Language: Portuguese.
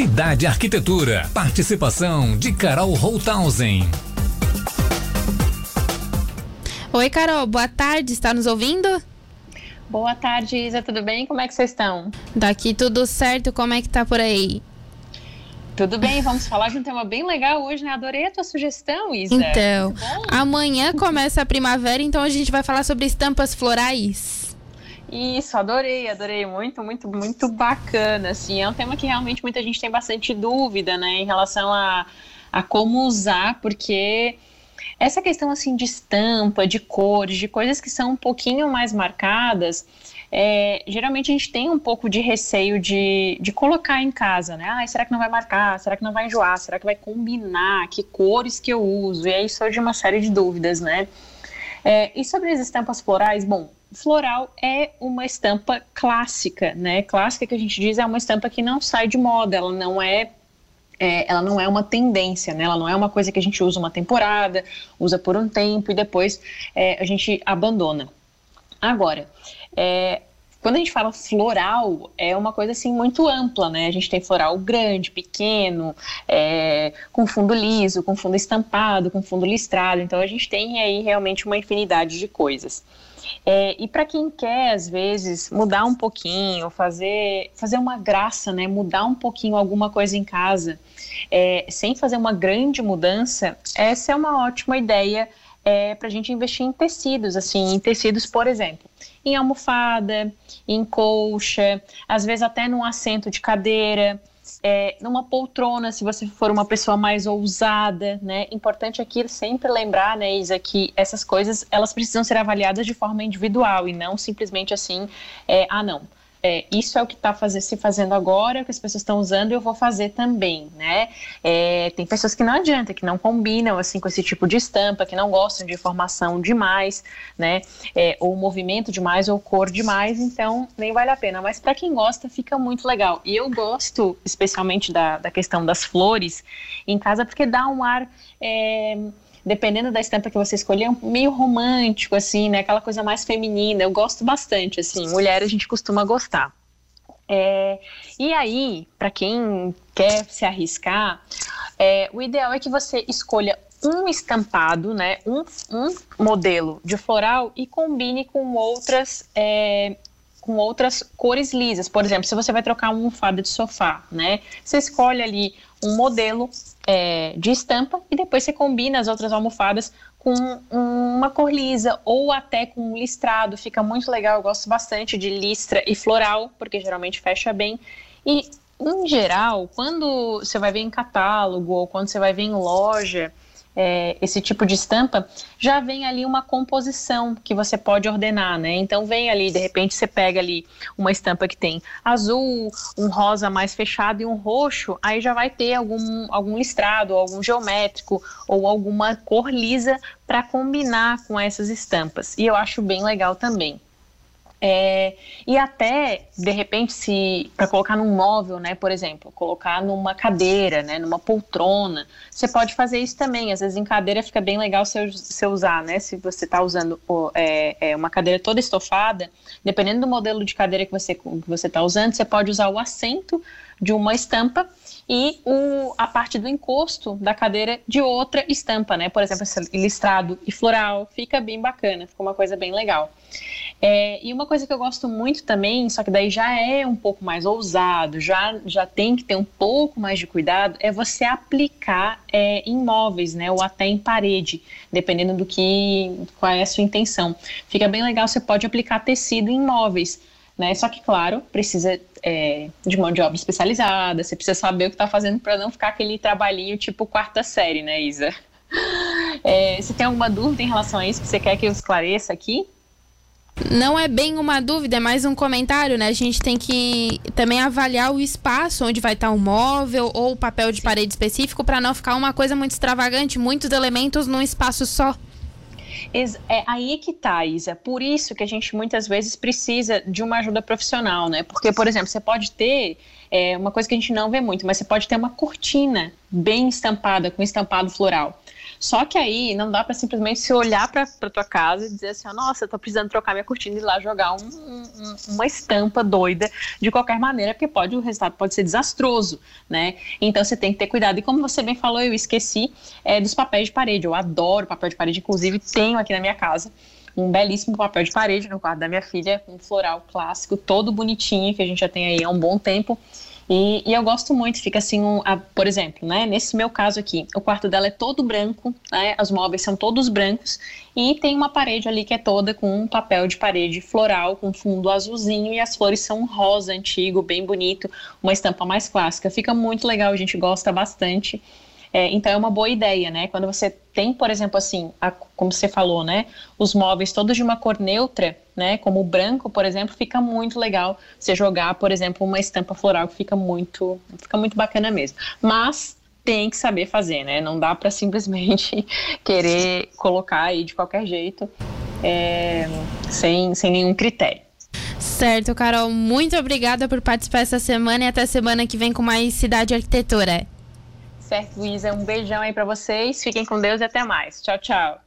Cidade Arquitetura. Participação de Carol Rolthausen. Oi, Carol, boa tarde, está nos ouvindo? Boa tarde, Isa, tudo bem? Como é que vocês estão? Daqui tudo certo, como é que tá por aí? Tudo bem, vamos falar de um tema bem legal hoje, né? Adorei a tua sugestão, Isa. Então, amanhã começa a primavera, então a gente vai falar sobre estampas florais. Isso, adorei, muito bacana, assim. É um tema que realmente muita gente tem bastante dúvida, né? Em relação a como usar, porque essa questão, assim, de estampa, de cores, de coisas que são um pouquinho mais marcadas, geralmente a gente tem um pouco de receio de colocar em casa, né? Ah, será que não vai marcar? Será que não vai enjoar? Será que vai combinar? Que cores que eu uso? E aí surge uma série de dúvidas, né? E sobre as estampas florais, bom, floral é uma estampa clássica, né? Clássica que a gente diz é uma estampa que não sai de moda, ela não é uma tendência, né? Ela não é uma coisa que a gente usa uma temporada, usa por um tempo e depois a gente abandona. Agora, quando a gente fala floral, é uma coisa assim muito ampla, né? A gente tem floral grande, pequeno, com fundo liso, com fundo estampado, com fundo listrado. Então a gente tem aí realmente uma infinidade de coisas. E para quem quer, às vezes, mudar um pouquinho, fazer uma graça, né? Mudar um pouquinho alguma coisa em casa, sem fazer uma grande mudança, essa é uma ótima ideia para a gente investir em tecidos, assim, em tecidos, por exemplo, em almofada, em colcha, às vezes até num assento de cadeira, numa poltrona, se você for uma pessoa mais ousada, né? Importante aqui sempre lembrar, né, Isa, que essas coisas, elas precisam ser avaliadas de forma individual e não simplesmente assim, isso é o que está se fazendo agora, que as pessoas estão usando e eu vou fazer também, né? Tem pessoas que não adianta, que não combinam assim com esse tipo de estampa, que não gostam de formação demais, né? Ou movimento demais, ou cor demais, então nem vale a pena. Mas para quem gosta, fica muito legal. E eu gosto especialmente da questão das flores em casa, porque dá um ar... dependendo da estampa que você escolher, é meio romântico, assim, né? Aquela coisa mais feminina, eu gosto bastante, assim, mulher a gente costuma gostar. E aí, para quem quer se arriscar, o ideal é que você escolha um estampado, né? Um modelo de floral e combine com outras... com outras cores lisas. Por exemplo, se você vai trocar uma almofada de sofá, né? Você escolhe ali um modelo de estampa e depois você combina as outras almofadas com uma cor lisa ou até com um listrado. Fica muito legal, eu gosto bastante de listra e floral, porque geralmente fecha bem. E, em geral, quando você vai ver em catálogo ou quando você vai ver em loja, esse tipo de estampa, já vem ali uma composição que você pode ordenar, né? Então vem ali, de repente você pega ali uma estampa que tem azul, um rosa mais fechado e um roxo, aí já vai ter algum listrado, algum geométrico ou alguma cor lisa para combinar com essas estampas. E eu acho bem legal também. E até, de repente, se para colocar num móvel, né, por exemplo, colocar numa cadeira, né, numa poltrona, você pode fazer isso também. Às vezes em cadeira fica bem legal se usar, né, se você está usando uma cadeira toda estofada, dependendo do modelo de cadeira que você está usando, você pode usar o assento de uma estampa e a parte do encosto da cadeira de outra estampa, né? Por exemplo, esse listrado e floral, fica bem bacana, fica uma coisa bem legal. E uma coisa que eu gosto muito também, só que daí já é um pouco mais ousado, já tem que ter um pouco mais de cuidado, é você aplicar em móveis, né? Ou até em parede, dependendo qual é a sua intenção. Fica bem legal, você pode aplicar tecido em móveis, né? Só que, claro, precisa de mão de obra especializada, você precisa saber o que está fazendo para não ficar aquele trabalhinho tipo quarta série, né, Isa? Você tem alguma dúvida em relação a isso que você quer que eu esclareça aqui? Não é bem uma dúvida, é mais um comentário, né? A gente tem que também avaliar o espaço onde vai estar o móvel ou o papel de parede específico para não ficar uma coisa muito extravagante, muitos elementos num espaço só. É aí que tá, Isa. Por isso que a gente muitas vezes precisa de uma ajuda profissional, né? Porque, por exemplo, você pode ter uma coisa que a gente não vê muito, mas você pode ter uma cortina bem estampada, com estampado floral. Só que aí não dá para simplesmente se olhar para tua casa e dizer assim, oh, nossa, eu tô precisando trocar minha cortina e ir lá jogar uma estampa doida de qualquer maneira, porque o resultado pode ser desastroso, né? Então você tem que ter cuidado. E como você bem falou, eu esqueci dos papéis de parede. Eu adoro papel de parede, inclusive tenho aqui na minha casa um belíssimo papel de parede no quarto da minha filha, um floral clássico, todo bonitinho, que a gente já tem aí há um bom tempo. E eu gosto muito, fica assim, por exemplo, né, nesse meu caso aqui, o quarto dela é todo branco, né, os móveis são todos brancos, e tem uma parede ali que é toda com um papel de parede floral, com fundo azulzinho, e as flores são rosa antigo, bem bonito, uma estampa mais clássica. Fica muito legal, a gente gosta bastante. Então é uma boa ideia, né, quando você tem, por exemplo, assim, como você falou, né, os móveis todos de uma cor neutra, né, como o branco, por exemplo, fica muito legal você jogar, por exemplo, uma estampa floral, que fica muito bacana mesmo, mas tem que saber fazer, né, não dá para simplesmente querer colocar aí de qualquer jeito, sem nenhum critério. Certo, Carol, muito obrigada por participar essa semana e até semana que vem com mais Cidade Arquitetura. Certo, Luísa, um beijão aí pra vocês, fiquem com Deus e até mais. Tchau, tchau.